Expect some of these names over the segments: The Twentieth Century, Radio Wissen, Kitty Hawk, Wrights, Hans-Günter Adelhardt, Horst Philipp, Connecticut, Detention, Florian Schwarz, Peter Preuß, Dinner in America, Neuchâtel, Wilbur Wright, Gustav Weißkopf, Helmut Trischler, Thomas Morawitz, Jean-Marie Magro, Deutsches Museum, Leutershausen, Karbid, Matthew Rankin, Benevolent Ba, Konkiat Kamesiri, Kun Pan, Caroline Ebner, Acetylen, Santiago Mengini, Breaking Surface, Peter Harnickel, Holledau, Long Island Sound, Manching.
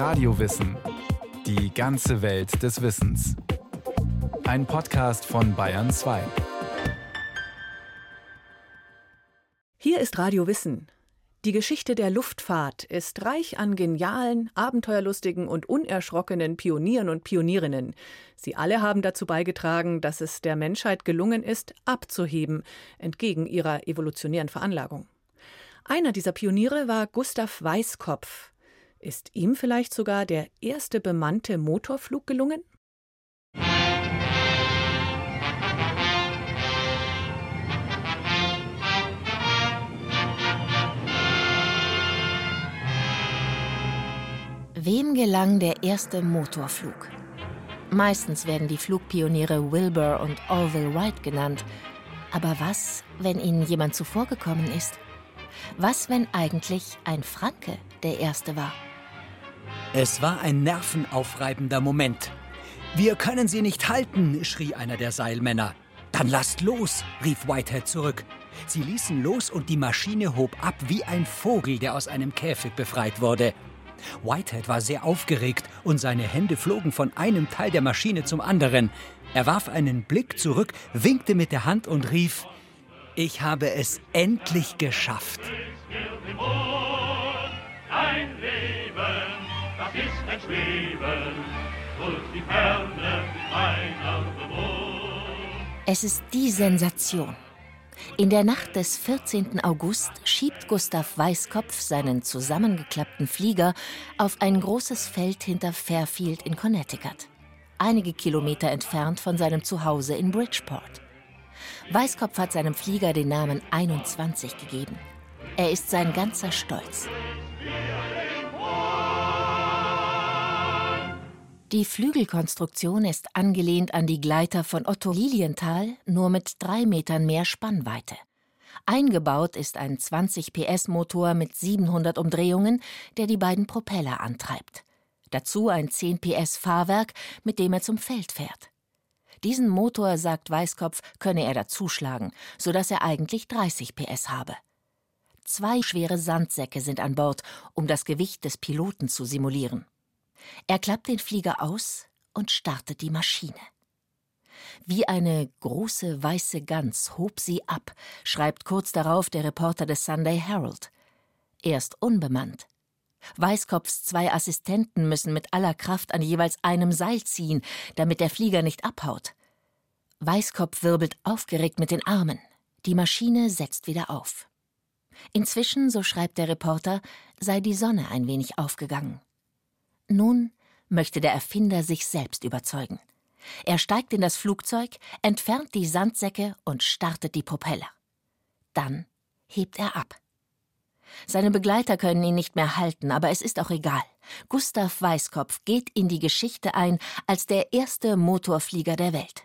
Radio Wissen. Die ganze Welt des Wissens. Ein Podcast von BAYERN 2. Hier ist Radio Wissen. Die Geschichte der Luftfahrt ist reich an genialen, abenteuerlustigen und unerschrockenen Pionieren und Pionierinnen. Sie alle haben dazu beigetragen, dass es der Menschheit gelungen ist, abzuheben, entgegen ihrer evolutionären Veranlagung. Einer dieser Pioniere war Gustav Weißkopf. Ist ihm vielleicht sogar der erste bemannte Motorflug gelungen? Wem gelang der erste Motorflug? Meistens werden die Flugpioniere Wilbur und Orville Wright genannt. Aber was, wenn ihnen jemand zuvorgekommen ist? Was, wenn eigentlich ein Franke der Erste war? Es war ein nervenaufreibender Moment. »Wir können sie nicht halten«, schrie einer der Seilmänner. »Dann lasst los«, rief Whitehead zurück. Sie ließen los und die Maschine hob ab wie ein Vogel, der aus einem Käfig befreit wurde. Whitehead war sehr aufgeregt und seine Hände flogen von einem Teil der Maschine zum anderen. Er warf einen Blick zurück, winkte mit der Hand und rief: »Ich habe es endlich geschafft!« Ein Leben, das ist ein Schweben, durch die Ferne meiner Bewohn. Es ist die Sensation. In der Nacht des 14. August schiebt Gustav Weißkopf seinen zusammengeklappten Flieger auf ein großes Feld hinter Fairfield in Connecticut, einige Kilometer entfernt von seinem Zuhause in Bridgeport. Weißkopf hat seinem Flieger den Namen 21 gegeben. Er ist sein ganzer Stolz. Die Flügelkonstruktion ist angelehnt an die Gleiter von Otto Lilienthal, nur mit 3 Metern mehr Spannweite. Eingebaut ist ein 20 PS-Motor mit 700 Umdrehungen, der die beiden Propeller antreibt. Dazu ein 10 PS-Fahrwerk, mit dem er zum Feld fährt. Diesen Motor, sagt Weißkopf, könne er dazuschlagen, sodass er eigentlich 30 PS habe. 2 schwere Sandsäcke sind an Bord, um das Gewicht des Piloten zu simulieren. Er klappt den Flieger aus und startet die Maschine. Wie eine große weiße Gans hob sie ab, schreibt kurz darauf der Reporter des Sunday Herald. Erst unbemannt. Weißkopfs 2 Assistenten müssen mit aller Kraft an jeweils einem Seil ziehen, damit der Flieger nicht abhaut. Weißkopf wirbelt aufgeregt mit den Armen. Die Maschine setzt wieder auf. Inzwischen, so schreibt der Reporter, sei die Sonne ein wenig aufgegangen. Nun möchte der Erfinder sich selbst überzeugen. Er steigt in das Flugzeug, entfernt die Sandsäcke und startet die Propeller. Dann hebt er ab. Seine Begleiter können ihn nicht mehr halten, aber es ist auch egal. Gustav Weißkopf geht in die Geschichte ein als der erste Motorflieger der Welt.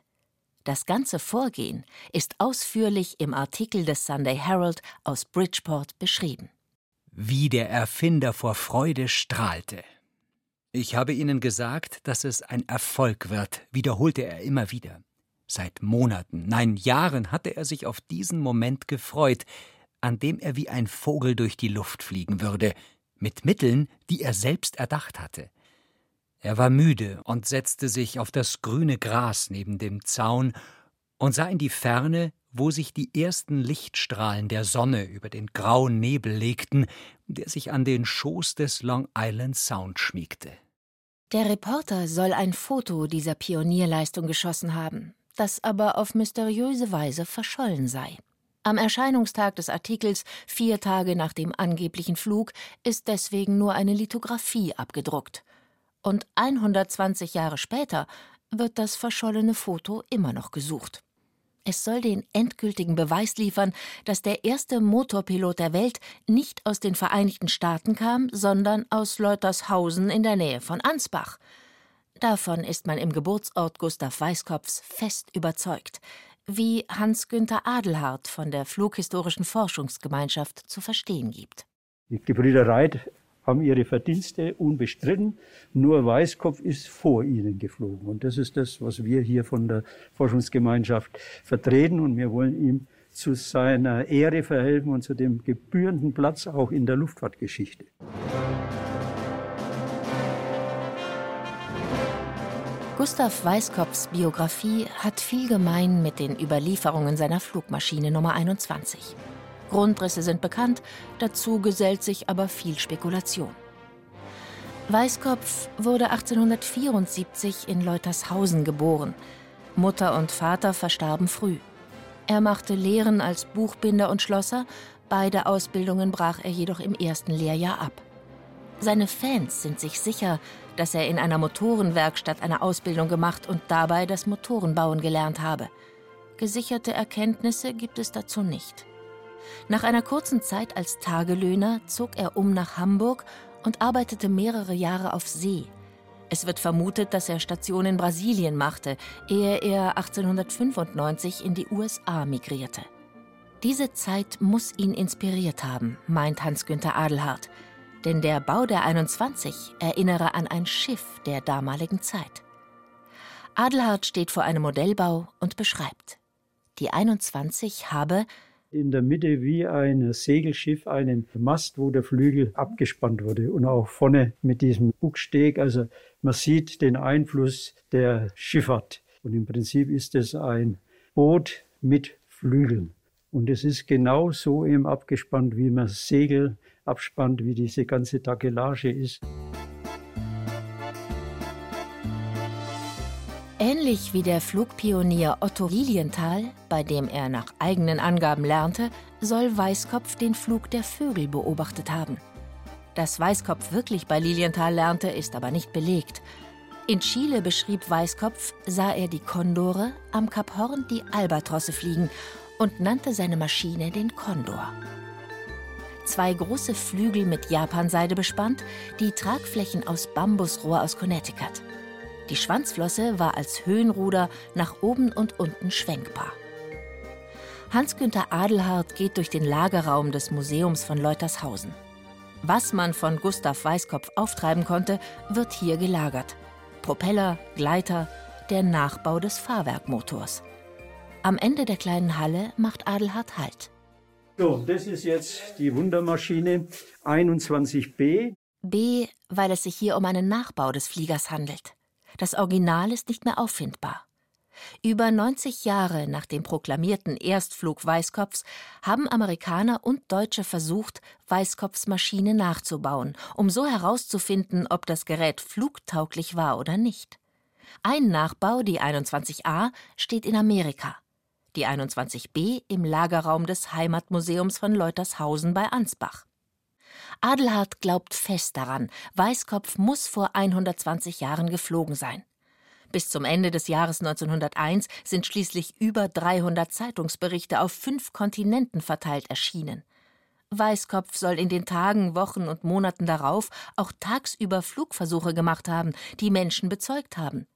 Das ganze Vorgehen ist ausführlich im Artikel des Sunday Herald aus Bridgeport beschrieben. Wie der Erfinder vor Freude strahlte. Ich habe Ihnen gesagt, dass es ein Erfolg wird, wiederholte er immer wieder. Seit Monaten, nein, Jahren hatte er sich auf diesen Moment gefreut, an dem er wie ein Vogel durch die Luft fliegen würde, mit Mitteln, die er selbst erdacht hatte. Er war müde und setzte sich auf das grüne Gras neben dem Zaun und sah in die Ferne, wo sich die ersten Lichtstrahlen der Sonne über den grauen Nebel legten, der sich an den Schoß des Long Island Sound schmiegte. Der Reporter soll ein Foto dieser Pionierleistung geschossen haben, das aber auf mysteriöse Weise verschollen sei. Am Erscheinungstag des Artikels, 4 Tage nach dem angeblichen Flug, ist deswegen nur eine Lithografie abgedruckt. Und 120 Jahre später wird das verschollene Foto immer noch gesucht. Es soll den endgültigen Beweis liefern, dass der erste Motorpilot der Welt nicht aus den Vereinigten Staaten kam, sondern aus Leutershausen in der Nähe von Ansbach. Davon ist man im Geburtsort Gustav Weißkopfs fest überzeugt, wie Hans-Günter Adelhardt von der Flughistorischen Forschungsgemeinschaft zu verstehen gibt. Die Gebrüder Wright haben ihre Verdienste unbestritten, nur Weißkopf ist vor ihnen geflogen. Und das ist das, was wir hier von der Forschungsgemeinschaft vertreten. Und wir wollen ihm zu seiner Ehre verhelfen und zu dem gebührenden Platz auch in der Luftfahrtgeschichte. Gustav Weißkopfs Biografie hat viel gemein mit den Überlieferungen seiner Flugmaschine Nummer 21. Grundrisse sind bekannt, dazu gesellt sich aber viel Spekulation. Weißkopf wurde 1874 in Leutershausen geboren. Mutter und Vater verstarben früh. Er machte Lehren als Buchbinder und Schlosser, beide Ausbildungen brach er jedoch im ersten Lehrjahr ab. Seine Fans sind sich sicher, dass er in einer Motorenwerkstatt eine Ausbildung gemacht und dabei das Motorenbauen gelernt habe. Gesicherte Erkenntnisse gibt es dazu nicht. Nach einer kurzen Zeit als Tagelöhner zog er um nach Hamburg und arbeitete mehrere Jahre auf See. Es wird vermutet, dass er Station in Brasilien machte, ehe er 1895 in die USA migrierte. Diese Zeit muss ihn inspiriert haben, meint Hans-Günter Adelhardt. Denn der Bau der 21 erinnere an ein Schiff der damaligen Zeit. Adelhardt steht vor einem Modellbau und beschreibt: Die 21 habe in der Mitte wie ein Segelschiff einen Mast, wo der Flügel abgespannt wurde. Und auch vorne mit diesem Bugsteg, also man sieht den Einfluss der Schifffahrt. Und im Prinzip ist es ein Boot mit Flügeln. Und es ist genau so eben abgespannt, wie man Segel abspannt, wie diese ganze Takelage ist. Ähnlich wie der Flugpionier Otto Lilienthal, bei dem er nach eigenen Angaben lernte, soll Weißkopf den Flug der Vögel beobachtet haben. Dass Weißkopf wirklich bei Lilienthal lernte, ist aber nicht belegt. In Chile beschrieb Weißkopf, sah er die Kondore, am Kap Horn die Albatrosse fliegen und nannte seine Maschine den Kondor. Zwei große Flügel mit Japanseide bespannt, die Tragflächen aus Bambusrohr aus Connecticut. Die Schwanzflosse war als Höhenruder nach oben und unten schwenkbar. Hans-Günter Adelhardt geht durch den Lagerraum des Museums von Leutershausen. Was man von Gustav Weißkopf auftreiben konnte, wird hier gelagert. Propeller, Gleiter, der Nachbau des Fahrwerkmotors. Am Ende der kleinen Halle macht Adelhardt Halt. So, das ist jetzt die Wundermaschine 21B. B, weil es sich hier um einen Nachbau des Fliegers handelt. Das Original ist nicht mehr auffindbar. Über 90 Jahre nach dem proklamierten Erstflug Weißkopfs haben Amerikaner und Deutsche versucht, Weißkopfs Maschine nachzubauen, um so herauszufinden, ob das Gerät flugtauglich war oder nicht. Ein Nachbau, die 21A, steht in Amerika. Die 21B im Lagerraum des Heimatmuseums von Leutershausen bei Ansbach. Adelhardt glaubt fest daran, Weißkopf muss vor 120 Jahren geflogen sein. Bis zum Ende des Jahres 1901 sind schließlich über 300 Zeitungsberichte auf 5 Kontinenten verteilt erschienen. Weißkopf soll in den Tagen, Wochen und Monaten darauf auch tagsüber Flugversuche gemacht haben, die Menschen bezeugt haben.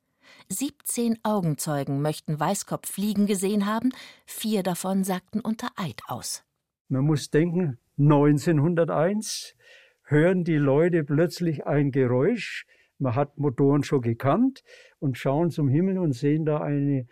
17 Augenzeugen möchten Weißkopf fliegen gesehen haben, 4 davon sagten unter Eid aus. Man muss denken, 1901 hören die Leute plötzlich ein Geräusch, man hat Motoren schon gekannt und schauen zum Himmel und sehen da eine,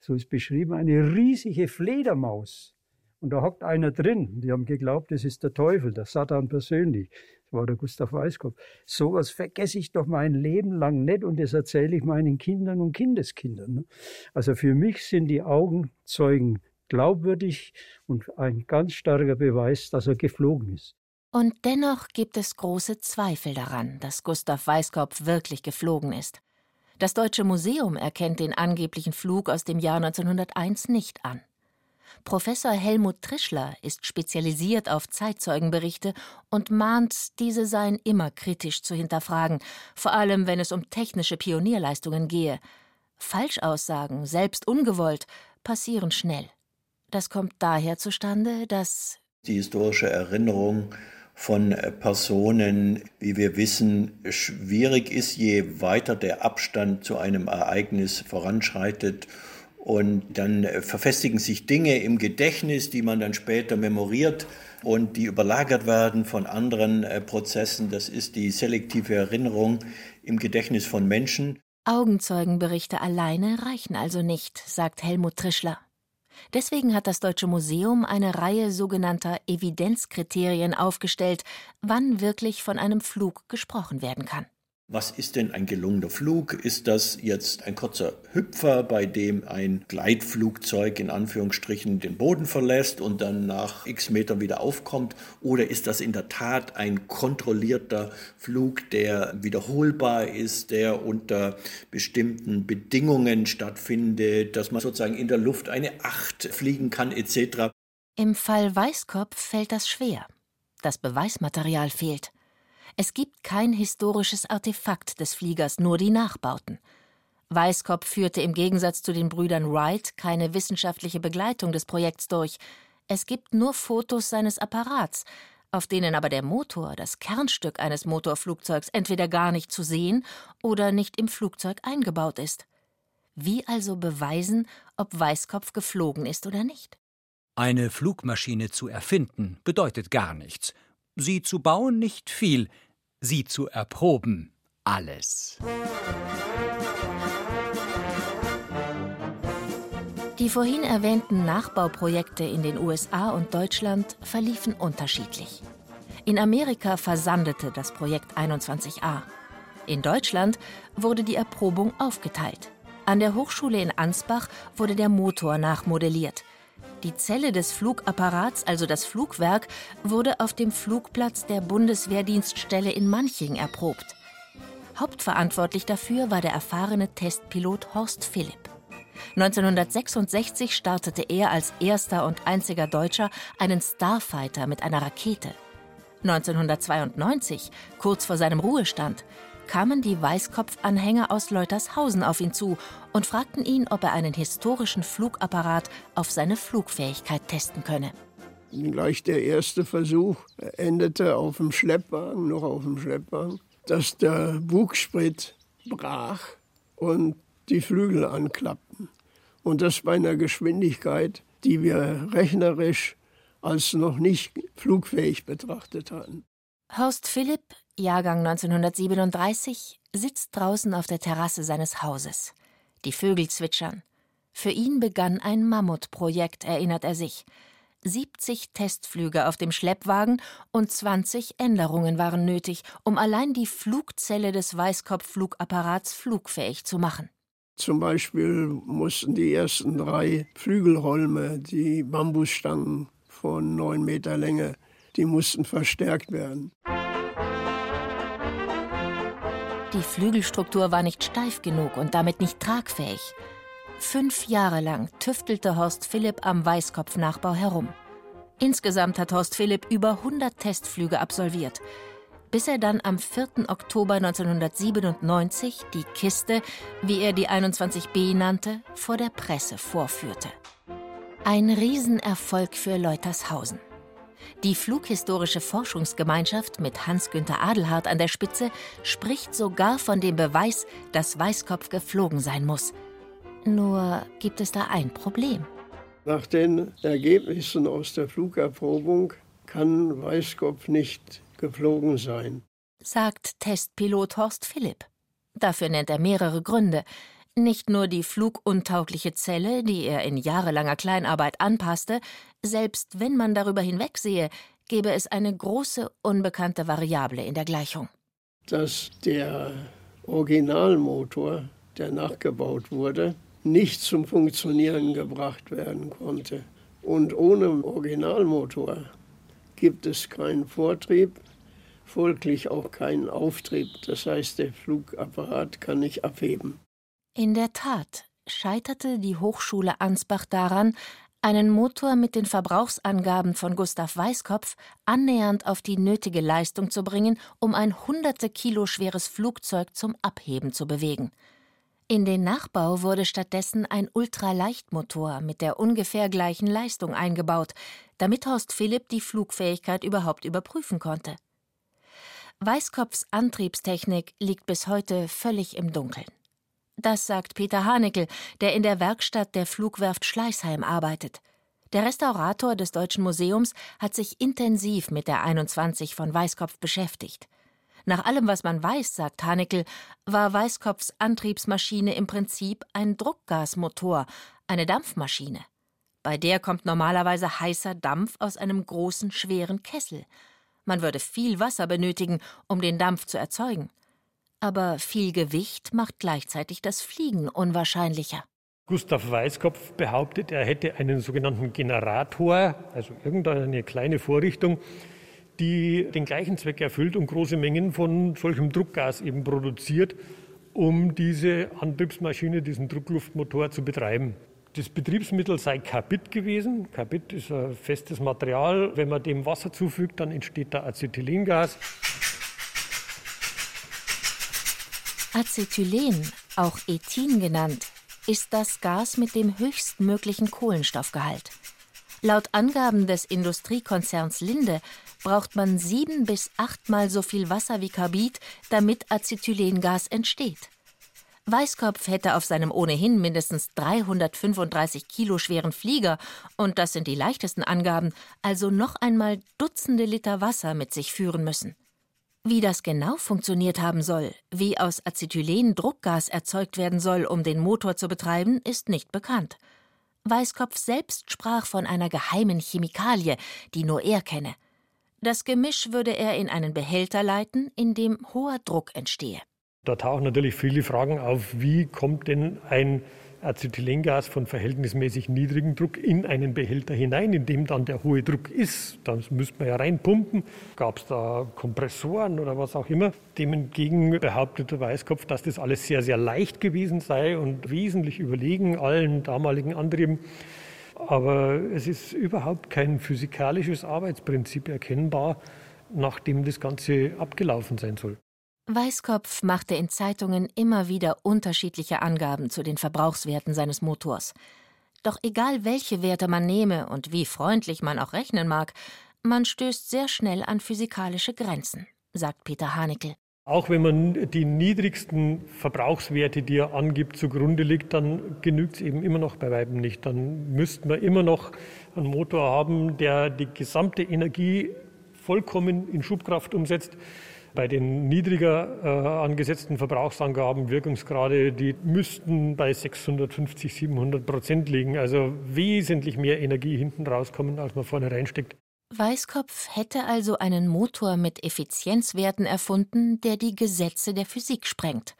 so ist beschrieben, eine riesige Fledermaus. Und da hockt einer drin. Die haben geglaubt, das ist der Teufel, der Satan persönlich. Das war der Gustav Weißkopf. Sowas vergesse ich doch mein Leben lang nicht und das erzähle ich meinen Kindern und Kindeskindern. Also für mich sind die Augenzeugen glaubwürdig und ein ganz starker Beweis, dass er geflogen ist. Und dennoch gibt es große Zweifel daran, dass Gustav Weißkopf wirklich geflogen ist. Das Deutsche Museum erkennt den angeblichen Flug aus dem Jahr 1901 nicht an. Professor Helmut Trischler ist spezialisiert auf Zeitzeugenberichte und mahnt, diese seien immer kritisch zu hinterfragen, vor allem wenn es um technische Pionierleistungen gehe. Falschaussagen, selbst ungewollt, passieren schnell. Das kommt daher zustande, dass die historische Erinnerung von Personen, wie wir wissen, schwierig ist, je weiter der Abstand zu einem Ereignis voranschreitet. Und dann verfestigen sich Dinge im Gedächtnis, die man dann später memoriert und die überlagert werden von anderen Prozessen. Das ist die selektive Erinnerung im Gedächtnis von Menschen. Augenzeugenberichte alleine reichen also nicht, sagt Helmut Trischler. Deswegen hat das Deutsche Museum eine Reihe sogenannter Evidenzkriterien aufgestellt, wann wirklich von einem Flug gesprochen werden kann. Was ist denn ein gelungener Flug? Ist das jetzt ein kurzer Hüpfer, bei dem ein Gleitflugzeug in Anführungsstrichen den Boden verlässt und dann nach x Metern wieder aufkommt? Oder ist das in der Tat ein kontrollierter Flug, der wiederholbar ist, der unter bestimmten Bedingungen stattfindet, dass man sozusagen in der Luft eine 8 fliegen kann etc.? Im Fall Weißkopf fällt das schwer. Das Beweismaterial fehlt. Es gibt kein historisches Artefakt des Fliegers, nur die Nachbauten. Weißkopf führte im Gegensatz zu den Brüdern Wright keine wissenschaftliche Begleitung des Projekts durch. Es gibt nur Fotos seines Apparats, auf denen aber der Motor, das Kernstück eines Motorflugzeugs, entweder gar nicht zu sehen oder nicht im Flugzeug eingebaut ist. Wie also beweisen, ob Weißkopf geflogen ist oder nicht? Eine Flugmaschine zu erfinden bedeutet gar nichts. Sie zu bauen nicht viel, sie zu erproben alles. Die vorhin erwähnten Nachbauprojekte in den USA und Deutschland verliefen unterschiedlich. In Amerika versandete das Projekt 21a. In Deutschland wurde die Erprobung aufgeteilt. An der Hochschule in Ansbach wurde der Motor nachmodelliert. Die Zelle des Flugapparats, also das Flugwerk, wurde auf dem Flugplatz der Bundeswehrdienststelle in Manching erprobt. Hauptverantwortlich dafür war der erfahrene Testpilot Horst Philipp. 1966 startete er als erster und einziger Deutscher einen Starfighter mit einer Rakete. 1992, kurz vor seinem Ruhestand, kamen die Weißkopf-Anhänger aus Leutershausen auf ihn zu und fragten ihn, ob er einen historischen Flugapparat auf seine Flugfähigkeit testen könne. Gleich der erste Versuch endete auf dem Schleppwagen, dass der Bugsprit brach und die Flügel anklappten. Und das bei einer Geschwindigkeit, die wir rechnerisch als noch nicht flugfähig betrachtet hatten. Horst Philipp, Jahrgang 1937, sitzt draußen auf der Terrasse seines Hauses. Die Vögel zwitschern. Für ihn begann ein Mammutprojekt, erinnert er sich. 70 Testflüge auf dem Schleppwagen und 20 Änderungen waren nötig, um allein die Flugzelle des Weißkopf-Flugapparats flugfähig zu machen. Zum Beispiel mussten die ersten 3 Flügelholme, die Bambusstangen von 9 Meter Länge, die mussten verstärkt werden. Die Flügelstruktur war nicht steif genug und damit nicht tragfähig. 5 Jahre lang tüftelte Horst Philipp am Weißkopf-Nachbau herum. Insgesamt hat Horst Philipp über 100 Testflüge absolviert, bis er dann am 4. Oktober 1997 die Kiste, wie er die 21b nannte, vor der Presse vorführte. Ein Riesenerfolg für Leutershausen. Die Flughistorische Forschungsgemeinschaft mit Hans-Günter Adelhardt an der Spitze spricht sogar von dem Beweis, dass Weißkopf geflogen sein muss. Nur gibt es da ein Problem. Nach den Ergebnissen aus der Flugerprobung kann Weißkopf nicht geflogen sein, sagt Testpilot Horst Philipp. Dafür nennt er mehrere Gründe. Nicht nur die fluguntaugliche Zelle, die er in jahrelanger Kleinarbeit anpasste, selbst wenn man darüber hinwegsehe, gäbe es eine große unbekannte Variable in der Gleichung. Dass der Originalmotor, der nachgebaut wurde, nicht zum Funktionieren gebracht werden konnte. Und ohne Originalmotor gibt es keinen Vortrieb, folglich auch keinen Auftrieb. Das heißt, der Flugapparat kann nicht abheben. In der Tat scheiterte die Hochschule Ansbach daran, einen Motor mit den Verbrauchsangaben von Gustav Weißkopf annähernd auf die nötige Leistung zu bringen, um ein 100 Kilo schweres Flugzeug zum Abheben zu bewegen. In den Nachbau wurde stattdessen ein Ultraleichtmotor mit der ungefähr gleichen Leistung eingebaut, damit Horst Philipp die Flugfähigkeit überhaupt überprüfen konnte. Weißkopfs Antriebstechnik liegt bis heute völlig im Dunkeln. Das sagt Peter Harnickel, der in der Werkstatt der Flugwerft Schleißheim arbeitet. Der Restaurator des Deutschen Museums hat sich intensiv mit der 21 von Weißkopf beschäftigt. Nach allem, was man weiß, sagt Harnickel, war Weißkopfs Antriebsmaschine im Prinzip ein Druckgasmotor, eine Dampfmaschine. Bei der kommt normalerweise heißer Dampf aus einem großen, schweren Kessel. Man würde viel Wasser benötigen, um den Dampf zu erzeugen. Aber viel Gewicht macht gleichzeitig das Fliegen unwahrscheinlicher. Gustav Weißkopf behauptet, er hätte einen sogenannten Generator, also irgendeine kleine Vorrichtung, die den gleichen Zweck erfüllt und große Mengen von solchem Druckgas eben produziert, um diese Antriebsmaschine, diesen Druckluftmotor zu betreiben. Das Betriebsmittel sei Karbid gewesen. Karbid ist ein festes Material. Wenn man dem Wasser zufügt, dann entsteht da Acetylengas. Acetylen, auch Ethin genannt, ist das Gas mit dem höchstmöglichen Kohlenstoffgehalt. Laut Angaben des Industriekonzerns Linde braucht man 7- bis 8-mal so viel Wasser wie Karbid, damit Acetylengas entsteht. Weißkopf hätte auf seinem ohnehin mindestens 335 Kilo schweren Flieger, und das sind die leichtesten Angaben, also noch einmal Dutzende Liter Wasser mit sich führen müssen. Wie das genau funktioniert haben soll, wie aus Acetylen Druckgas erzeugt werden soll, um den Motor zu betreiben, ist nicht bekannt. Weißkopf selbst sprach von einer geheimen Chemikalie, die nur er kenne. Das Gemisch würde er in einen Behälter leiten, in dem hoher Druck entstehe. Da tauchen natürlich viele Fragen auf, wie kommt denn ein Acetylengas von verhältnismäßig niedrigem Druck in einen Behälter hinein, in dem dann der hohe Druck ist. Das müsste man ja reinpumpen. Gab es da Kompressoren oder was auch immer? Dem entgegen behauptet der Weißkopf, dass das alles sehr, sehr leicht gewesen sei und wesentlich überlegen allen damaligen Antrieben. Aber es ist überhaupt kein physikalisches Arbeitsprinzip erkennbar, nach dem das Ganze abgelaufen sein soll. Weißkopf machte in Zeitungen immer wieder unterschiedliche Angaben zu den Verbrauchswerten seines Motors. Doch egal welche Werte man nehme und wie freundlich man auch rechnen mag, man stößt sehr schnell an physikalische Grenzen, sagt Peter Harnickel. Auch wenn man die niedrigsten Verbrauchswerte, die er angibt, zugrunde legt, dann genügt es eben immer noch bei weitem nicht. Dann müsste man immer noch einen Motor haben, der die gesamte Energie vollkommen in Schubkraft umsetzt. Bei den niedriger angesetzten Verbrauchsangaben, Wirkungsgrade, die müssten bei 650-700% liegen. Also wesentlich mehr Energie hinten rauskommen, als man vorne reinsteckt. Weißkopf hätte also einen Motor mit Effizienzwerten erfunden, der die Gesetze der Physik sprengt.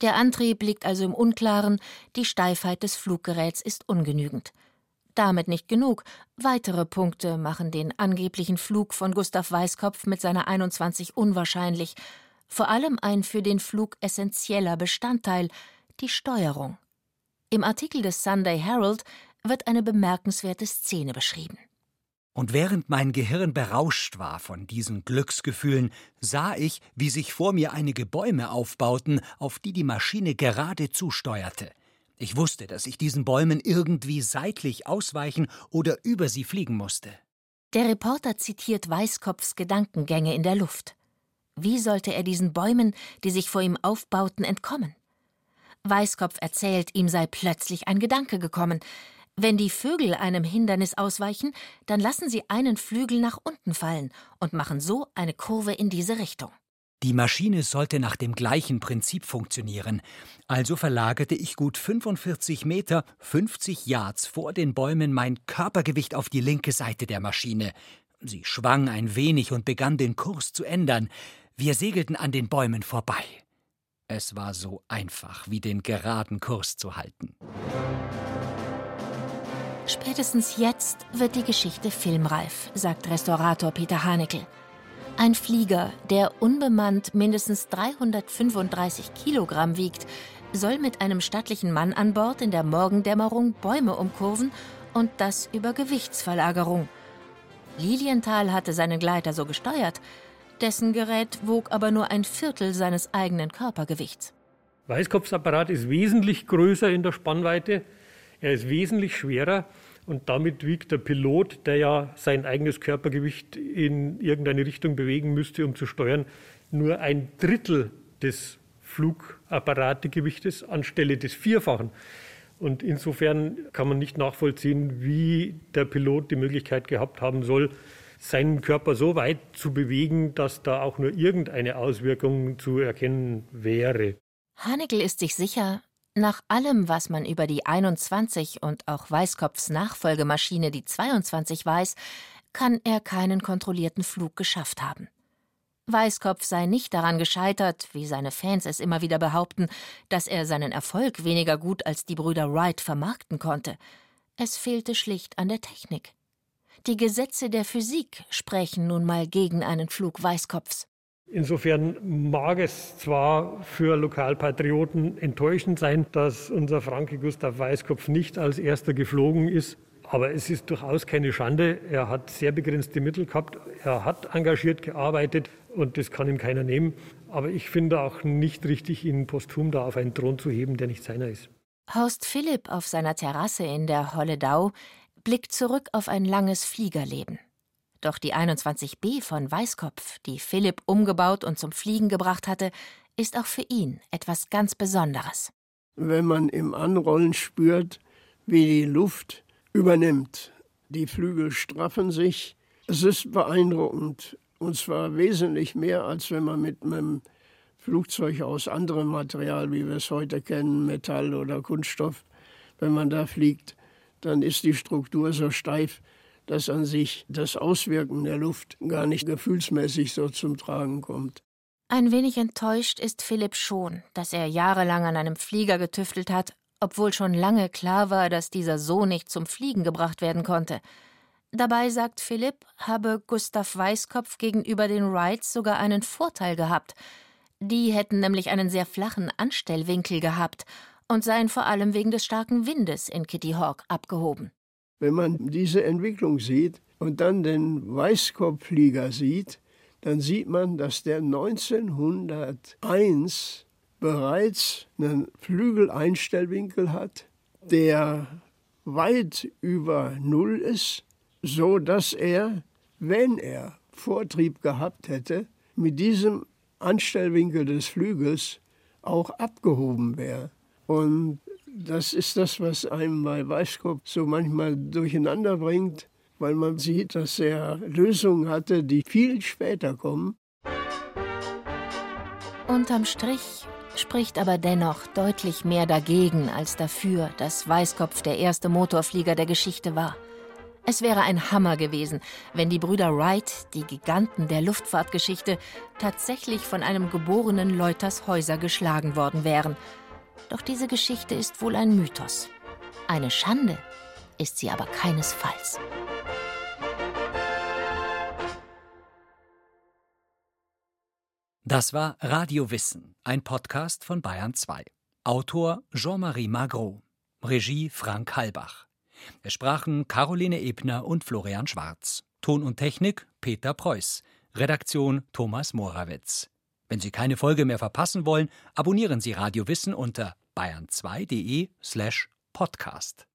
Der Antrieb liegt also im Unklaren, die Steifheit des Fluggeräts ist ungenügend. Damit nicht genug. Weitere Punkte machen den angeblichen Flug von Gustav Weißkopf mit seiner 21 unwahrscheinlich. Vor allem ein für den Flug essentieller Bestandteil, die Steuerung. Im Artikel des Sunday Herald wird eine bemerkenswerte Szene beschrieben. Und während mein Gehirn berauscht war von diesen Glücksgefühlen, sah ich, wie sich vor mir einige Bäume aufbauten, auf die die Maschine gerade zusteuerte. Ich wusste, dass ich diesen Bäumen irgendwie seitlich ausweichen oder über sie fliegen musste. Der Reporter zitiert Weißkopfs Gedankengänge in der Luft. Wie sollte er diesen Bäumen, die sich vor ihm aufbauten, entkommen? Weißkopf erzählt, ihm sei plötzlich ein Gedanke gekommen. Wenn die Vögel einem Hindernis ausweichen, dann lassen sie einen Flügel nach unten fallen und machen so eine Kurve in diese Richtung. Die Maschine sollte nach dem gleichen Prinzip funktionieren, also verlagerte ich gut 45 Meter, 50 Yards vor den Bäumen mein Körpergewicht auf die linke Seite der Maschine. Sie schwang ein wenig und begann den Kurs zu ändern. Wir segelten an den Bäumen vorbei. Es war so einfach, wie den geraden Kurs zu halten. Spätestens jetzt wird die Geschichte filmreif, sagt Restaurator Peter Harnickel. Ein Flieger, der unbemannt mindestens 335 Kilogramm wiegt, soll mit einem stattlichen Mann an Bord in der Morgendämmerung Bäume umkurven, und das über Gewichtsverlagerung. Lilienthal hatte seinen Gleiter so gesteuert, dessen Gerät wog aber nur ein Viertel seines eigenen Körpergewichts. Weißkopfs Apparat ist wesentlich größer in der Spannweite, er ist wesentlich schwerer. Und damit wiegt der Pilot, der ja sein eigenes Körpergewicht in irgendeine Richtung bewegen müsste, um zu steuern, nur ein Drittel des Flugapparategewichtes anstelle des Vierfachen. Und insofern kann man nicht nachvollziehen, wie der Pilot die Möglichkeit gehabt haben soll, seinen Körper so weit zu bewegen, dass da auch nur irgendeine Auswirkung zu erkennen wäre. Harnickel ist sich sicher, nach allem, was man über die 21 und auch Weißkopfs Nachfolgemaschine, die 22, weiß, kann er keinen kontrollierten Flug geschafft haben. Weißkopf sei nicht daran gescheitert, wie seine Fans es immer wieder behaupten, dass er seinen Erfolg weniger gut als die Brüder Wright vermarkten konnte. Es fehlte schlicht an der Technik. Die Gesetze der Physik sprechen nun mal gegen einen Flug Weißkopfs. Insofern mag es zwar für Lokalpatrioten enttäuschend sein, dass unser Franke Gustav Weißkopf nicht als erster geflogen ist, aber es ist durchaus keine Schande. Er hat sehr begrenzte Mittel gehabt, er hat engagiert gearbeitet und das kann ihm keiner nehmen. Aber ich finde auch nicht richtig, ihn posthum da auf einen Thron zu heben, der nicht seiner ist. Horst Philipp auf seiner Terrasse in der Holledau blickt zurück auf ein langes Fliegerleben. Doch die 21B von Weißkopf, die Philipp umgebaut und zum Fliegen gebracht hatte, ist auch für ihn etwas ganz Besonderes. Wenn man im Anrollen spürt, wie die Luft übernimmt, die Flügel straffen sich, es ist beeindruckend. Und zwar wesentlich mehr, als wenn man mit einem Flugzeug aus anderem Material, wie wir es heute kennen, Metall oder Kunststoff, wenn man da fliegt, dann ist die Struktur so steif, dass an sich das Auswirken der Luft gar nicht gefühlsmäßig so zum Tragen kommt. Ein wenig enttäuscht ist Philipp schon, dass er jahrelang an einem Flieger getüftelt hat, obwohl schon lange klar war, dass dieser so nicht zum Fliegen gebracht werden konnte. Dabei, sagt Philipp, habe Gustav Weißkopf gegenüber den Wrights sogar einen Vorteil gehabt. Die hätten nämlich einen sehr flachen Anstellwinkel gehabt und seien vor allem wegen des starken Windes in Kitty Hawk abgehoben. Wenn man diese Entwicklung sieht und dann den Weißkopfflieger sieht, dann sieht man, dass der 1901 bereits einen Flügeleinstellwinkel hat, der weit über Null ist, so dass er, wenn er Vortrieb gehabt hätte, mit diesem Anstellwinkel des Flügels auch abgehoben wäre. Und das ist das, was einem bei Weißkopf so manchmal durcheinander bringt, weil man sieht, dass er Lösungen hatte, die viel später kommen. Unterm Strich spricht aber dennoch deutlich mehr dagegen als dafür, dass Weißkopf der erste Motorflieger der Geschichte war. Es wäre ein Hammer gewesen, wenn die Brüder Wright, die Giganten der Luftfahrtgeschichte, tatsächlich von einem geborenen Leutershäuser geschlagen worden wären. Doch diese Geschichte ist wohl ein Mythos. Eine Schande ist sie aber keinesfalls. Das war Radio Wissen, ein Podcast von BAYERN 2. Autor Jean-Marie Magro, Regie Frank Halbach. Es sprachen Caroline Ebner und Florian Schwarz. Ton und Technik Peter Preuß. Redaktion Thomas Morawitz. Wenn Sie keine Folge mehr verpassen wollen, abonnieren Sie Radio Wissen unter bayern2.de/podcast.